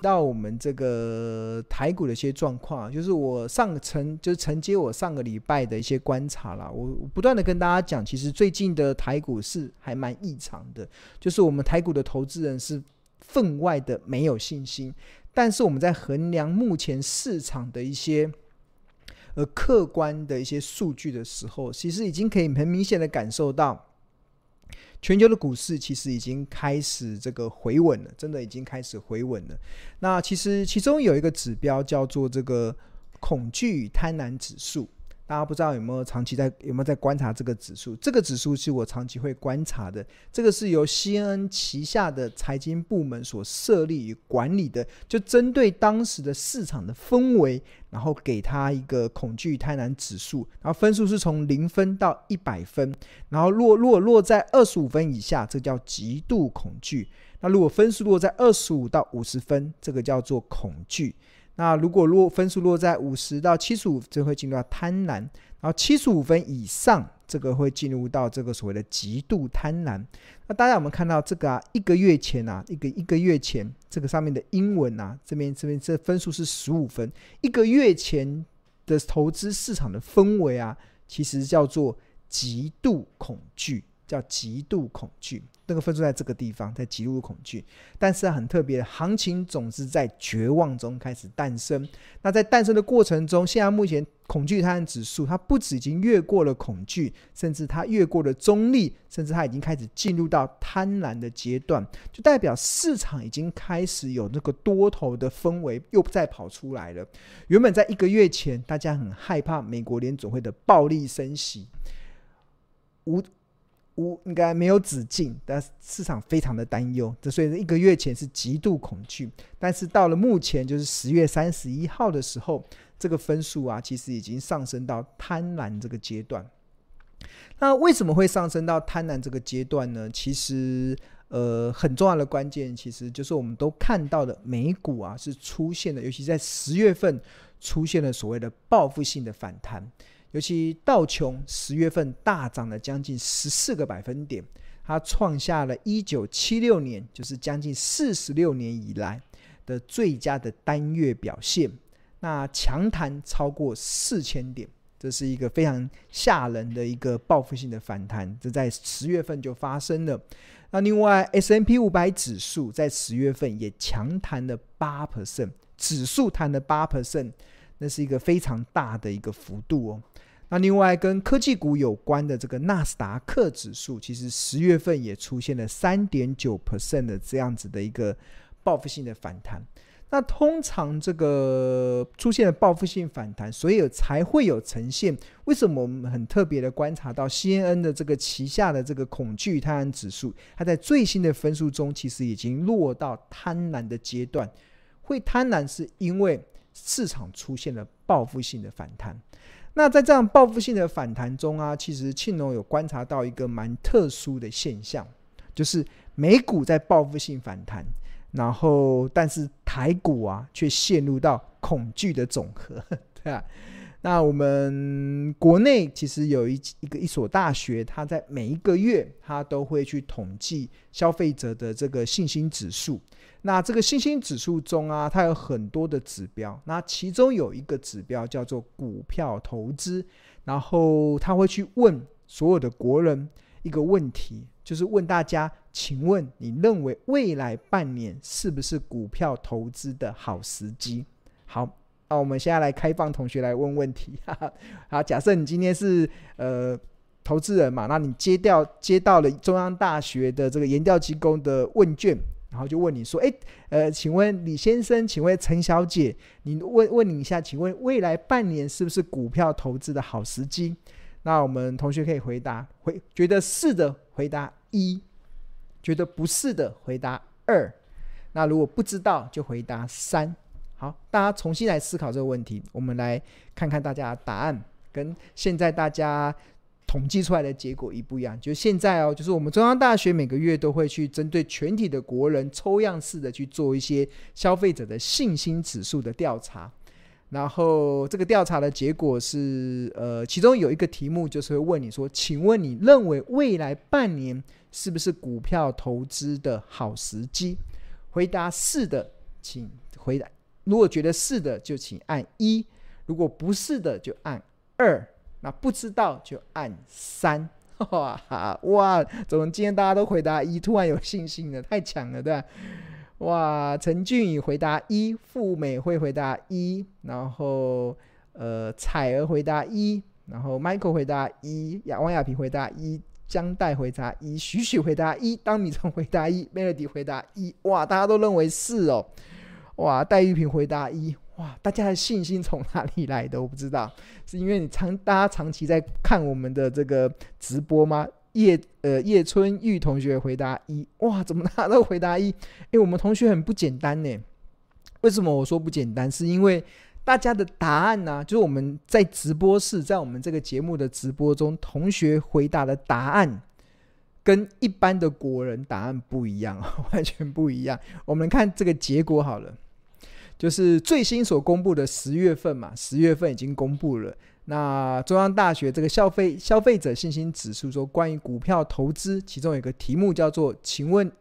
到我们这个台股的一些状况，就是我承接我上个礼拜的一些观察啦。我不断的跟大家讲，其实最近的台股是还蛮异常的，就是我们台股的投资人是分外的没有信心，但是我们在衡量目前市场的一些客观的一些数据的时候，其实已经可以很明显的感受到全球的股市其实已经开始这个回稳了，真的已经开始回稳了。那其实其中有一个指标叫做这个恐惧与贪婪指数，大家不知道有没有在观察这个指数？这个指数是我长期会观察的，这个是由 CNN 旗下的财经部门所设立与管理的，就针对当时的市场的氛围，然后给它一个恐惧贪婪指数，然后分数是从0分到100分，然后如果落在25分以下，这叫极度恐惧；那如果分数落在25到50分，这个叫做恐惧。那如果分数落在50到75，这会进入到贪婪，然后75分以上，这个会进入到这个所谓的极度贪婪。那大家有没有看到这个啊？一个月前，这个上面的英文啊，这边这分数是15分。一个月前的投资市场的氛围啊，其实叫做极度恐惧，那个分数在这个地方，在极度恐惧。但是很特别的，行情总是在绝望中开始诞生。那在诞生的过程中，现在目前恐惧贪婪指数，它不止已经越过了恐惧，甚至它越过了中立，甚至它已经开始进入到贪婪的阶段，就代表市场已经开始有那个多头的氛围又再跑出来了。原本在一个月前，大家很害怕美国联准会的暴力升息，应该没有止境，但市场非常的担忧，所以一个月前是极度恐惧，但是到了目前就是10月31号的时候，这个分数啊其实已经上升到贪婪这个阶段。那为什么会上升到贪婪这个阶段呢？其实很重要的关键其实就是我们都看到的美股啊是出现的，尤其在10月份出现了所谓的报复性的反弹，尤其道琼10月份大涨了将近14个百分点，它创下了1976年就是将近46年以来的最佳的单月表现，那强弹超过4000点，这是一个非常吓人的一个报复性的反弹，这在10月份就发生了。那另外 S&P 500 指数在10月份也强弹了 8%， 指数弹了 8%， 那是一个非常大的一个幅度哦。那另外跟科技股有关的这个纳斯达克指数，其实10月份也出现了 3.9% 的这样子的一个报复性的反弹。那通常这个出现了报复性反弹，所以才会有呈现。为什么我们很特别的观察到 CNN 的这个旗下的这个恐惧贪婪指数，它在最新的分数中其实已经落到贪婪的阶段。会贪婪是因为市场出现了报复性的反弹。那在这样报复性的反弹中啊，其实庆农有观察到一个蛮特殊的现象，就是美股在报复性反弹，然后但是台股啊却陷入到恐惧的总和，对啊。那我们国内其实有一所大学，它在每一个月它都会去统计消费者的这个信心指数。那这个信心指数中啊，它有很多的指标，那其中有一个指标叫做股票投资，然后它会去问所有的国人一个问题，就是问大家，请问你认为未来半年是不是股票投资的好时机？好，那我们现在来开放同学来问问题。好，假设你今天是投资人嘛，那你接到了中央大学的这个研调机构的问卷，然后就问你说，请问李先生，请问陈小姐，你问你一下，请问未来半年是不是股票投资的好时机？那我们同学可以回答，觉得是的回答1，觉得不是的回答2，那如果不知道就回答3。好，大家重新来思考这个问题，我们来看看大家的答案跟现在大家统计出来的结果一不一样。就现在哦，就是我们中央大学每个月都会去针对全体的国人抽样式的去做一些消费者的信心指数的调查，然后这个调查的结果是其中有一个题目就是会问你说，请问你认为未来半年是不是股票投资的好时机？回答是的请回答，如果觉得是的就请按1，如果不是的就按2，那不知道就按3。哇，怎么今天大家都回答1，突然有信心了，太强了，对吧？哇，陈俊宇回答1，傅美惠回答1，然后彩儿回答1，然后 Michael 回答1，王亚平回答1，江代回答1，许许回答1，当米虫回答1， Melody 回答1。哇，大家都认为是哦。哇，戴玉平回答1。哇，大家的信心从哪里来的？我不知道，是因为你大家长期在看我们的这个直播吗？叶春玉同学回答1。哇，怎么大家都回答1？我们同学很不简单呢。为什么我说不简单？是因为大家的答案呢、就是我们在直播室，在我们这个节目的直播中，同学回答的答案跟一般的国人答案不一样，完全不一样。我们看这个结果好了。就是最新所公布的10月份嘛，10月份已经公布了。那中央大学这个消费者信心指数说，关于股票投资，其中有一个题目叫做“请问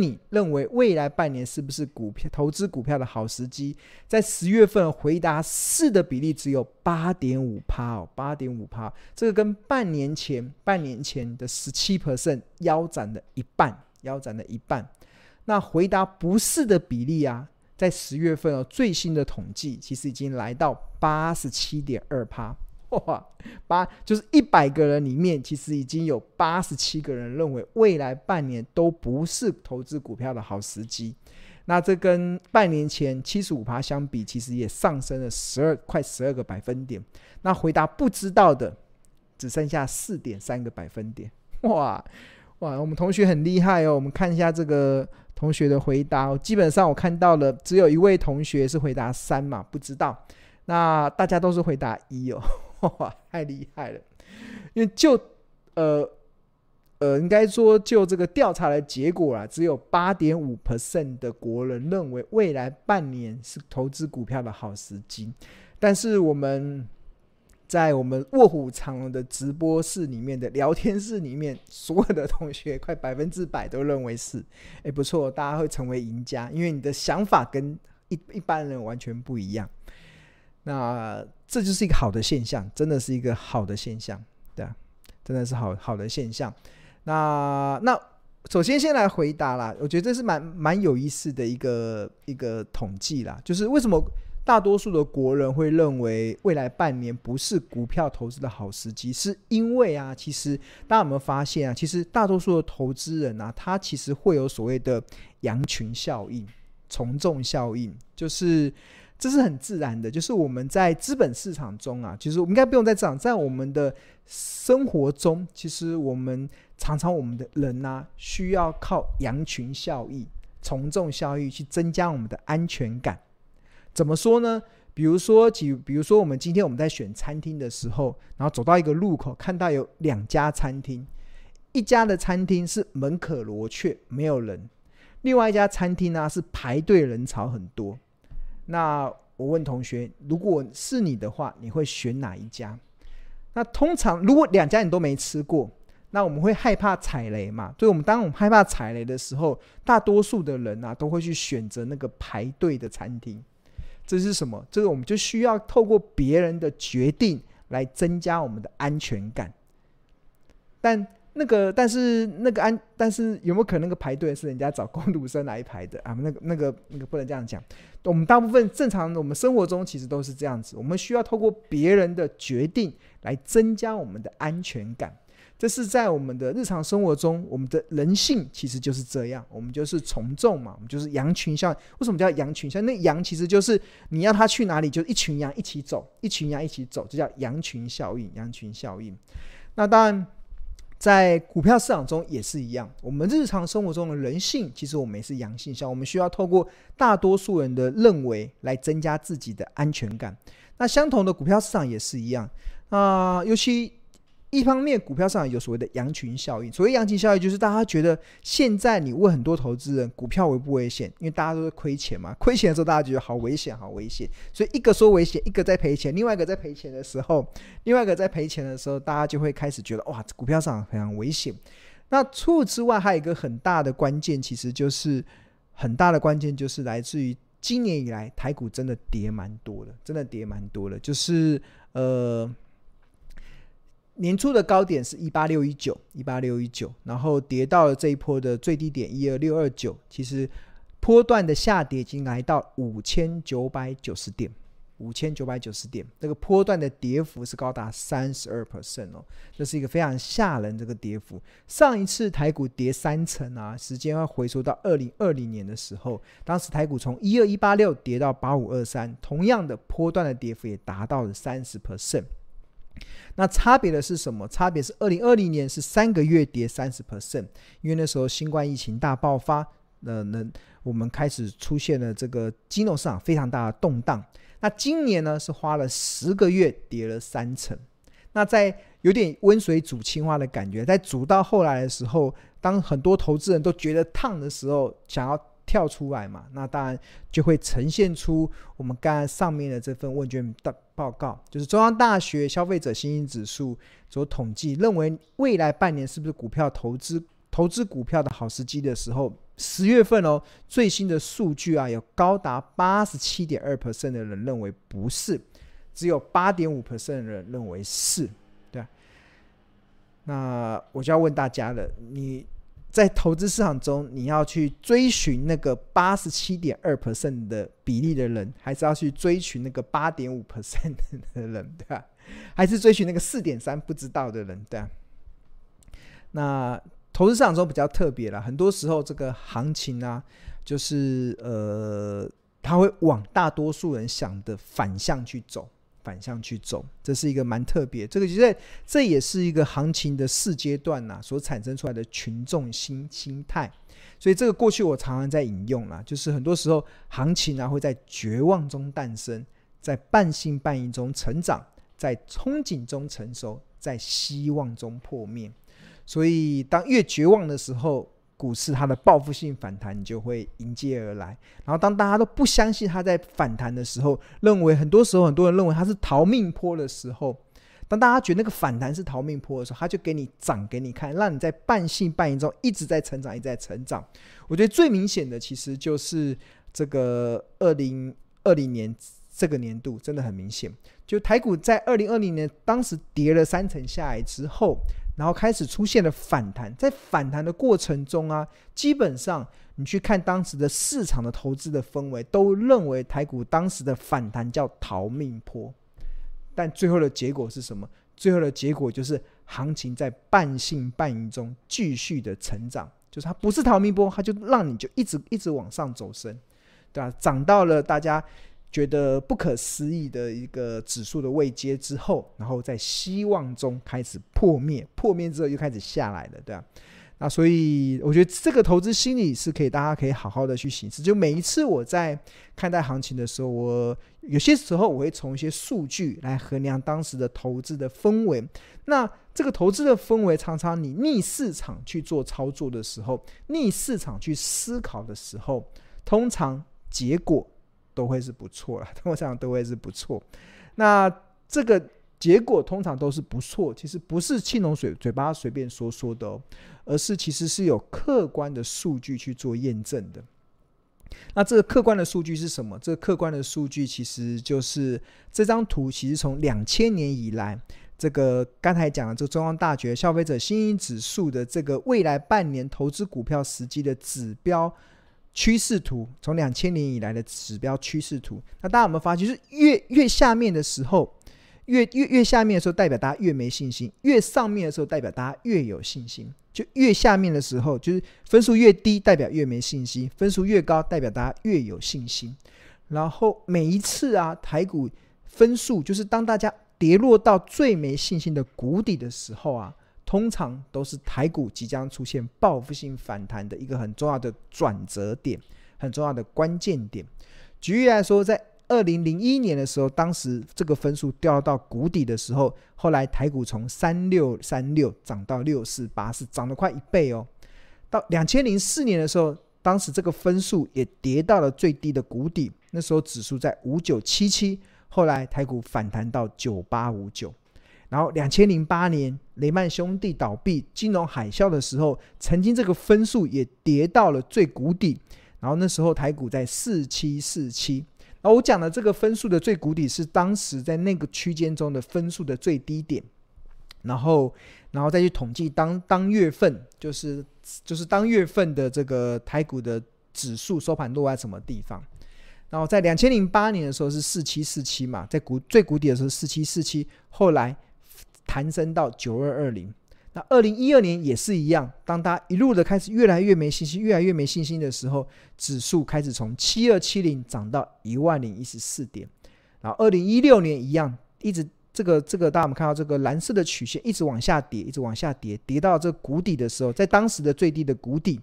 你认为未来半年是不是投资股票的好时机？”在10月份回答是的比例只有 8.5%哦， 8.5%， 这个跟半年前的 17% 腰斩了一半。那回答不是的比例啊，在10月份哦，最新的统计其实已经来到 87.2%， 哇，就是100个人里面，其实已经有87个人认为未来半年都不是投资股票的好时机。那这跟半年前 75% 相比，其实也上升了快12个百分点。那回答不知道的只剩下 4.3 个百分点。哇，我们同学很厉害哦。我们看一下这个同学的回答哦，基本上我看到了只有一位同学是回答3嘛，不知道。那大家都是回答1哦，哇，太厉害了。因为就应该说就这个调查的结果啦，只有 8.5% 的国人认为未来半年是投资股票的好时机。但是我们在我们卧虎藏龙的直播室里面的聊天室里面，所有的同学快100%都认为是。不错，大家会成为赢家，因为你的想法跟一般人完全不一样。那这就是一个好的现象，真的是一个好的现象，对啊，真的是好的现象。那首先先来回答啦，我觉得这是蛮有意思的一个统计啦，就是为什么大多数的国人会认为未来半年不是股票投资的好时机，是因为啊，其实大家有没有发现啊，其实大多数的投资人啊，他其实会有所谓的羊群效应、从众效应，就是这是很自然的，就是我们在资本市场中啊，其实我们应该不用再讲，在我们的生活中，其实我们常常我们的人啊，需要靠羊群效应、从众效应去增加我们的安全感。怎么说呢？比如说，我们今天在选餐厅的时候，然后走到一个路口，看到有2家餐厅，一家的餐厅是门可罗雀，没有人；另外一家餐厅呢是排队人潮很多。那我问同学，如果是你的话，你会选哪一家？那通常如果2家你都没吃过，那我们会害怕踩雷嘛？所以当我们害怕踩雷的时候，大多数的人啊都会去选择那个排队的餐厅。这是什么？这个我们就需要透过别人的决定来增加我们的安全感。但是有没有可能那个排队是人家找工读生来排的啊？那个不能这样讲。我们大部分正常的我们生活中其实都是这样子，我们需要透过别人的决定来增加我们的安全感。这是在我们的日常生活中，我们的人性其实就是这样，我们就是从众嘛，我们就是羊群效应。为什么叫羊群效应？那羊其实就是你要它去哪里，就一群羊一起走，这叫羊群效应。那当然在股票市场中也是一样，我们日常生活中的人性其实我们也是阳性效，我们需要透过大多数人的认为来增加自己的安全感。那相同的股票市场也是一样，尤其一方面股票市场有所谓的羊群效应，所谓羊群效应就是大家觉得现在你问很多投资人股票危不危险，因为大家都是亏钱嘛，亏钱的时候大家觉得好危险，所以一个说危险，一个在赔钱，另外一个在赔钱的时候大家就会开始觉得哇，股票市场非常危险。那除此之外还有一个很大的关键，其实就是来自于今年以来台股真的跌蛮多的，就是年初的高点是18619，然后跌到了这一波的最低点12629，其实波段的下跌已经来到5990点。5990点，这个波段的跌幅是高达 32% 哦，这是一个非常吓人这个跌幅。上一次台股跌30%啊，时间要回溯到2020年的时候，当时台股从12186跌到8523，同样的波段的跌幅也达到了 30%。那差别的是什么？差别是2020年是3个月跌 30%， 因为那时候新冠疫情大爆发，我们开始出现了这个金融市场非常大的动荡。那今年呢是花了10个月跌了30%，那在有点温水煮青蛙的感觉，在煮到后来的时候，当很多投资人都觉得烫的时候，想要跳出来嘛，那当然就会呈现出我们刚才上面的这份问卷的报告，就是中央大学消费者信心指数所统计，认为未来半年是不是股票投资股票的好时机的时候，10月份哦，最新的数据啊，有高达 87.2% 的人认为不是，只有 8.5% 的人认为是，对啊。那我就要问大家了，你在投资市场中，你要去追寻那个 87.2% 的比例的人，还是要去追寻那个 8.5% 的人，对吧？还是追寻那个 4.3% 不知道的人，对啊。那投资市场中比较特别啦，很多时候这个行情啊，就是它会往大多数人想的反向去走，这是一个蛮特别，这也是一个行情的4阶段啊，所产生出来的群众心态。所以这个过去我常常在引用啦，就是很多时候行情啊会在绝望中诞生，在半信半疑中成长，在憧憬中成熟，在希望中破灭。所以当越绝望的时候，股市它的报复性反弹就会迎接而来，然后当大家都不相信它在反弹的时候，很多人认为它是逃命坡的时候，当大家觉得那个反弹是逃命坡的时候，它就给你涨给你看，让你在半信半疑中一直在成长。我觉得最明显的其实就是这个2020年这个年度真的很明显，就台股在2020年当时跌了30%下来之后，然后开始出现了反弹，在反弹的过程中啊，基本上你去看当时的市场的投资的氛围，都认为台股当时的反弹叫逃命坡，但最后的结果是什么？最后的结果就是行情在半信半疑中继续的成长，就是它不是逃命坡，它就让你就一直往上走升，对吧？涨到了大家觉得不可思议的一个指数的位阶之后，然后在希望中开始破灭之后又开始下来了，对啊。那所以我觉得这个投资心理是大家可以好好的去行事，就每一次我在看待行情的时候，我有些时候我会从一些数据来衡量当时的投资的氛围，那这个投资的氛围常常你逆市场去做操作的时候，逆市场去思考的时候，通常结果都会是不错啦，通常都会是不错。那这个结果通常都是不错，其实不是青龙嘴巴随便说的哦，而是其实是有客观的数据去做验证的。那这个客观的数据是什么？这个客观的数据其实就是这张图，其实从2000年以来，这个刚才讲的这个中央大学消费者信心指数的这个未来半年投资股票时机的指标趋势图，从2000年以来的指标趋势图，那大家有没有发现，就是越下面的时候，越下面的时候代表大家越没信心，越上面的时候代表大家越有信心。就越下面的时候，就是分数越低代表越没信心，分数越高代表大家越有信心。然后每一次啊，台股分数就是当大家跌落到最没信心的谷底的时候啊，通常都是台股即将出现报复性反弹的一个很重要的转折点，很重要的关键点。举例来说，在2001年的时候，当时这个分数掉到谷底的时候，后来台股从3636涨到6484，涨了快1倍哦。到2004年的时候，当时这个分数也跌到了最低的谷底，那时候指数在5977，后来台股反弹到9859。然后2008年雷曼兄弟倒闭金融海啸的时候，曾经这个分数也跌到了最谷底，然后那时候台股在4747，然后我讲的这个分数的最谷底是当时在那个区间中的分数的最低点，然后再去统计当月份，就是当月份的这个台股的指数收盘落在什么地方。然后在2008年的时候是4747嘛，在最谷底的时候4747，后来弹升到9220。那2012年也是一样，当它一路的开始越来越没信心，越来越没信心的时候，指数开始从7270涨到10014点。然后2016年一样，一直这个大家我们看到这个蓝色的曲线一直往下跌，一直往下跌，跌到这谷底的时候，在当时的最低的谷底，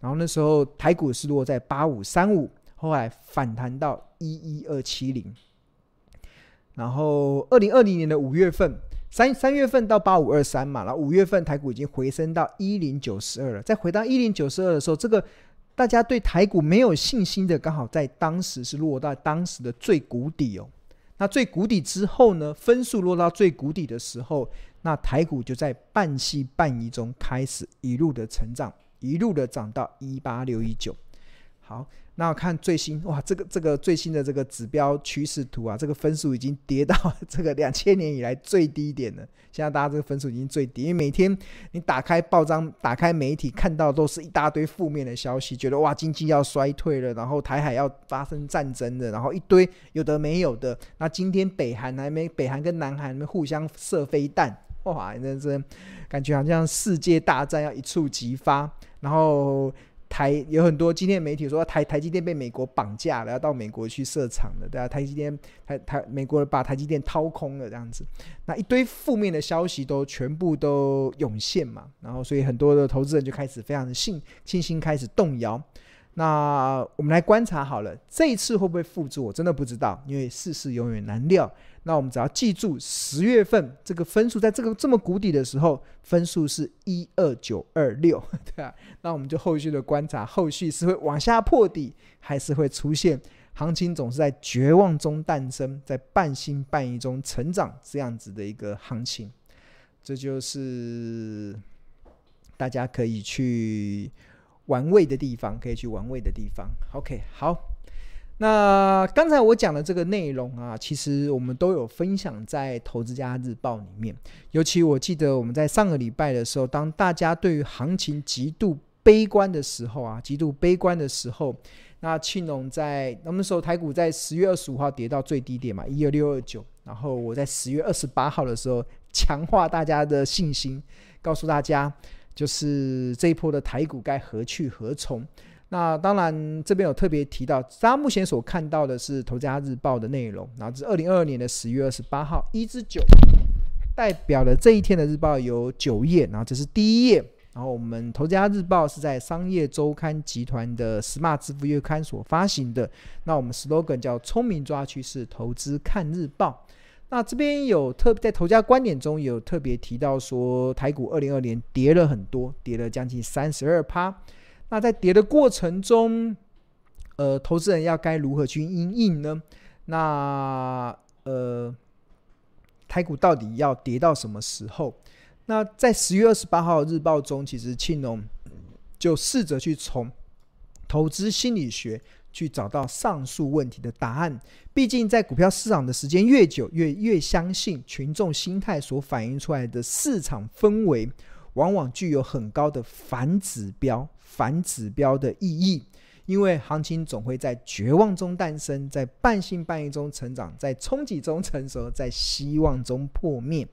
然后那时候台股是落在8535，后来反弹到11270。然后2020年的5月份，3月份到8523嘛，然后5月份台股已经回升到1092了，再回到1092的时候，这个大家对台股没有信心的，刚好在当时是落到当时的最谷底哦。那最谷底之后呢，分数落到最谷底的时候，那台股就在半信半疑中开始一路的成长，一路的涨到18619。好，那我看最新，哇，这个最新的这个指标趋势图啊，这个分数已经跌到这个2000年以来最低点了。现在大家这个分数已经最低，因为每天你打开报章、打开媒体，看到都是一大堆负面的消息，觉得哇，经济要衰退了，然后台海要发生战争了，然后一堆有的没有的。那今天北韩跟南韩互相射飞弹，哇，真是感觉好像世界大战要一触即发，然后。有很多今天媒体说台积电被美国绑架了，要到美国去设厂了，对啊，美国把台积电掏空了这样子，那一堆负面的消息都全部都涌现嘛，然后所以很多的投资人就开始非常的信心开始动摇。那我们来观察好了，这一次会不会复制我真的不知道，因为世事永远难料。那我们只要记住10月份这个分数在这么谷底的时候，分数是12926，对啊，那我们就后续的观察，后续是会往下破底，还是会出现行情总是在绝望中诞生，在半信半疑中成长这样子的一个行情。这就是大家可以去玩味的地方，可以去玩味的地方。 OK， 好，那刚才我讲的这个内容啊，其实我们都有分享在投资家日报里面，尤其我记得我们在上个礼拜的时候，当大家对于行情极度悲观的时候，那庆农在那时候台股在10月25号跌到最低点嘛，12629，然后我在10月28号的时候强化大家的信心，告诉大家就是这一波的台股该何去何从。那当然这边有特别提到，大家目前所看到的是投资家日报的内容，然后是2022年的10月28号1-9代表了这一天的日报有9页，然后这是第1页，然后我们投资家日报是在商业周刊集团的 Smart 支付月刊所发行的，那我们 slogan 叫聪明抓趋势，投资看日报。那这边有在投资家观点中有特别提到说，台股2022年跌了很多，跌了将近 32%， 那在跌的过程中投资人要该如何去因应呢？那台股到底要跌到什么时候？那在10月28号的日报中，其实庆农就试着去从投资心理学去找到上述问题的答案，毕竟在股票市场的时间越久，越相信群众心态所反映出来的市场氛围，往往具有很高的反指标的意义，因为行情总会在绝望中诞生，在半信半疑中成长，在冲击中成熟，在希望中破灭。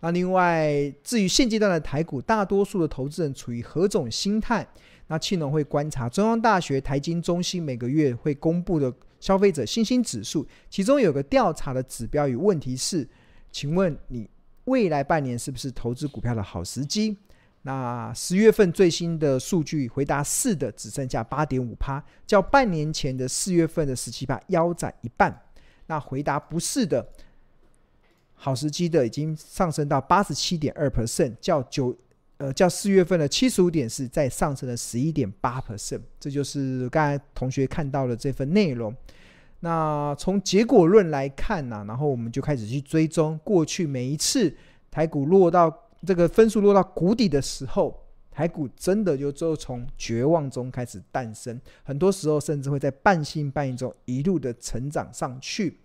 那另外，至于现阶段的台股，大多数的投资人处于何种心态？那庆农会观察中央大学、台经、中心每个月会公布的消费者信心指数，其中有个调查的指标与问题是：请问你未来半年是不是投资股票的好时机？那10月份最新的数据，回答是的只剩下 8.5%， 较半年前的4月份的 17% 腰斩一半。那回答不是的，好时机的已经上升到 87.2%， 较4月份的 75.4% 再上升了 11.8%。 这就是刚才同学看到的这份内容。那从结果论来看啊，然后我们就开始去追踪过去每一次台股落到这个分数落到谷底的时候，台股真的就从绝望中开始诞生，很多时候甚至会在半信半疑中一路的成长上去。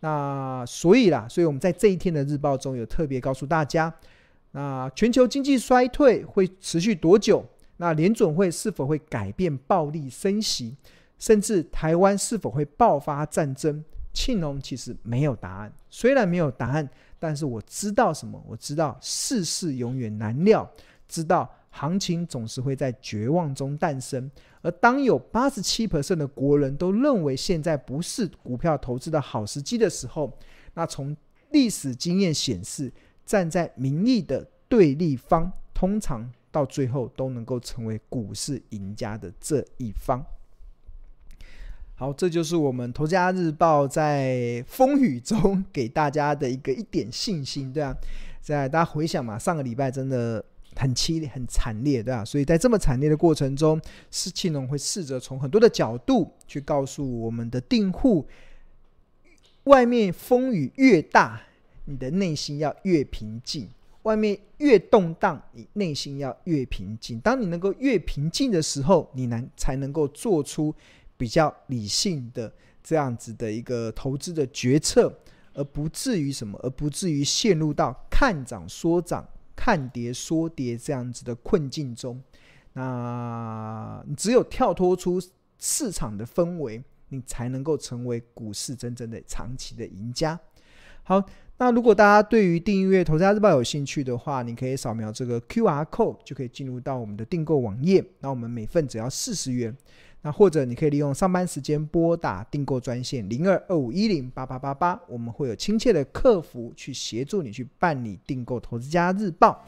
那所以我们在这一天的日报中有特别告诉大家，那全球经济衰退会持续多久？那联准会是否会改变暴力升息？甚至台湾是否会爆发战争？庆农其实没有答案，虽然没有答案，但是我知道什么？我知道世事永远难料，知道行情总是会在绝望中诞生。而当有 87% 的国人都认为现在不是股票投资的好时机的时候，那从历史经验显示，站在名利的对立方，通常到最后都能够成为股市赢家的这一方。好，这就是我们投资家日报在风雨中给大家的一点信心，对啊，在大家回想嘛，上个礼拜真的很凄烈、很惨烈，对啊，所以在这么惨烈的过程中，庆农会试着从很多的角度去告诉我们的订户，外面风雨越大，你的内心要越平静。外面越动荡，你内心要越平静。当你能够越平静的时候，你才能够做出比较理性的这样子的一个投资的决策，而不至于陷入到看涨说涨、看跌说跌这样子的困境中。那你只有跳脱出市场的氛围，你才能够成为股市真正的长期的赢家。好，那如果大家对于订阅投资家日报有兴趣的话，你可以扫描这个 QR Code 就可以进入到我们的订购网页，那我们每份只要40元，那或者你可以利用上班时间拨打订购专线0225108888，我们会有亲切的客服去协助你去办理订购投资家日报。